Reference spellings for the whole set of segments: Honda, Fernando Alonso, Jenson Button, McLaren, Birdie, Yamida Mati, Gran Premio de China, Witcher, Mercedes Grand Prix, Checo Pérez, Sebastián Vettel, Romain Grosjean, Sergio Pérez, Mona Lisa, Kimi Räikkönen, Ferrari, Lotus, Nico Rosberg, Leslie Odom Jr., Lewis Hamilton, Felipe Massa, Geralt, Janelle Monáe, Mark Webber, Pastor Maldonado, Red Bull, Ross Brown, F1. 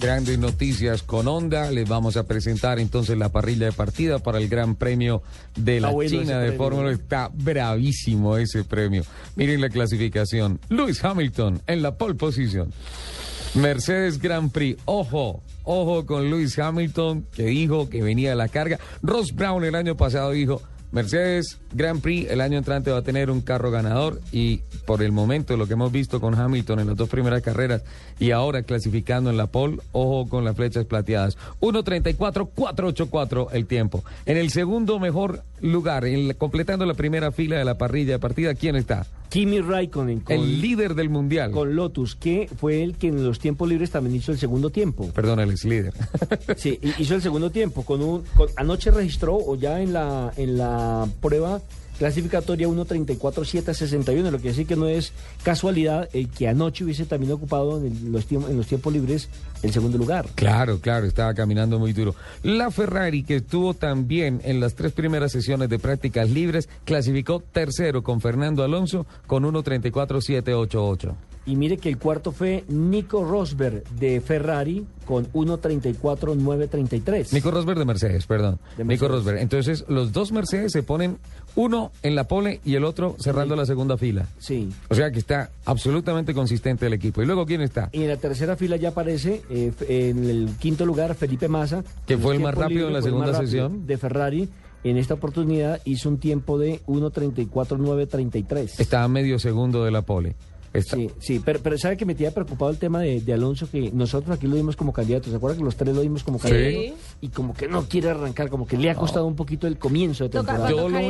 Grandes noticias con Honda. Les vamos a presentar entonces la parrilla de partida para el Gran Premio de la China de Fórmula 1. Está bravísimo ese premio. Miren la clasificación. Lewis Hamilton en la pole position. Mercedes Grand Prix, ojo con Lewis Hamilton, que dijo que venía a la carga. Ross Brown el año pasado dijo, Mercedes Grand Prix el año entrante va a tener un carro ganador, y por el momento lo que hemos visto con Hamilton en las dos primeras carreras y ahora clasificando en la pole, ojo con las flechas plateadas. 1:34.484 el tiempo. En el segundo mejor lugar, completando la primera fila de la parrilla de partida, ¿quién está? Kimi Räikkönen, el líder del mundial. Con Lotus, que fue el que en los tiempos libres también hizo el segundo tiempo. Perdón, el ex líder. Sí, hizo el segundo tiempo. Anoche registró, o ya en la prueba clasificatoria, 1:34.761, lo que decir que no es casualidad el que anoche hubiese también ocupado en los tiempos libres el segundo lugar. Claro, estaba caminando muy duro. La Ferrari, que estuvo también en las tres primeras sesiones de prácticas libres, clasificó tercero con Fernando Alonso con 1:34.788. Y mire que el cuarto fue Nico Rosberg de Ferrari con 1:34.933. Nico Rosberg de Mercedes, perdón. De Mercedes. Nico Rosberg. Entonces, los dos Mercedes se ponen uno en la pole y el otro cerrando la segunda fila. Sí. O sea que está absolutamente consistente el equipo. ¿Y luego quién está? Y en la tercera fila ya aparece en el quinto lugar Felipe Massa. Que fue el más rápido en la segunda sesión. De Ferrari. En esta oportunidad hizo un tiempo de 1:34.933. Está a medio segundo de la pole. Está. Sí, pero ¿sabe que me tenía preocupado el tema de Alonso? Que nosotros aquí lo vimos como candidato, ¿se acuerdan que los tres lo vimos como candidato? Sí. Y como que no quiere arrancar, como que le ha costado un poquito el comienzo de temporada. Yo lo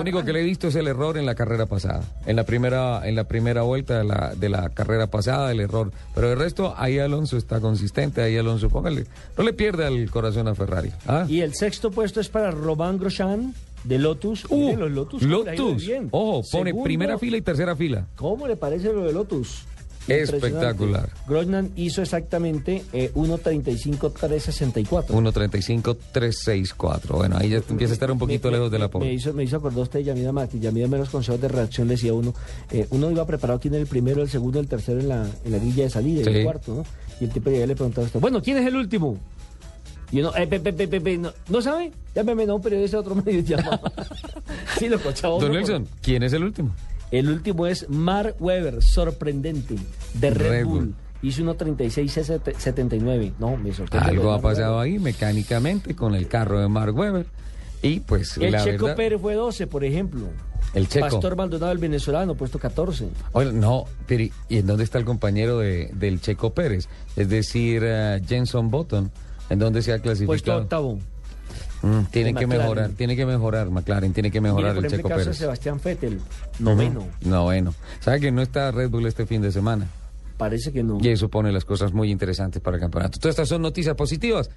único que le he visto es el error en la carrera pasada, en la primera vuelta de la carrera pasada, el error. Pero el resto, ahí Alonso está consistente, ahí Alonso, póngale, no le pierda el corazón a Ferrari. ¿Ah? Y el sexto puesto es para Romain Grosjean. De Lotus, de los Lotus. Ojo, pone segundo, primera fila y tercera fila. ¿Cómo le parece lo de Lotus? Espectacular. Grosjean hizo exactamente 1:35.364. 1:35.364. Bueno, ahí ya empieza a estar un poquito lejos de la pole. Me hizo acordar usted de Yamida Mati. Yamida me los consejos de reacción le decía uno. Uno iba preparado quién era el primero, el segundo, el tercero en la grilla de salida, sí. El cuarto, ¿no? Y el tipo ya le preguntaba a usted, bueno, ¿quién es el último? Y uno, ¿no sabe? Llámeme a un periodista de otro medio y llama. Sí, lo cochaba. Don Nelson, ¿quién es el último? El último es Mark Webber, sorprendente, de Red Bull. Hizo 1:36.79. No, me sorprendió. Algo ha pasado ahí mecánicamente con el carro de Mark Webber. Y pues el Checo Pérez fue 12, por ejemplo. El Checo. Pastor Maldonado, el venezolano, puesto 14. Oye, no, pero ¿y en dónde está el compañero del Checo Pérez? Es decir, Jenson Button. ¿En dónde se ha clasificado? Puesto octavo. Tiene que mejorar McLaren, el Checo Pérez. Por ejemplo, el caso de Sebastián Vettel, noveno. Noveno. ¿Sabe que no está Red Bull este fin de semana? Parece que no. Y eso pone las cosas muy interesantes para el campeonato. Todas estas son noticias positivas.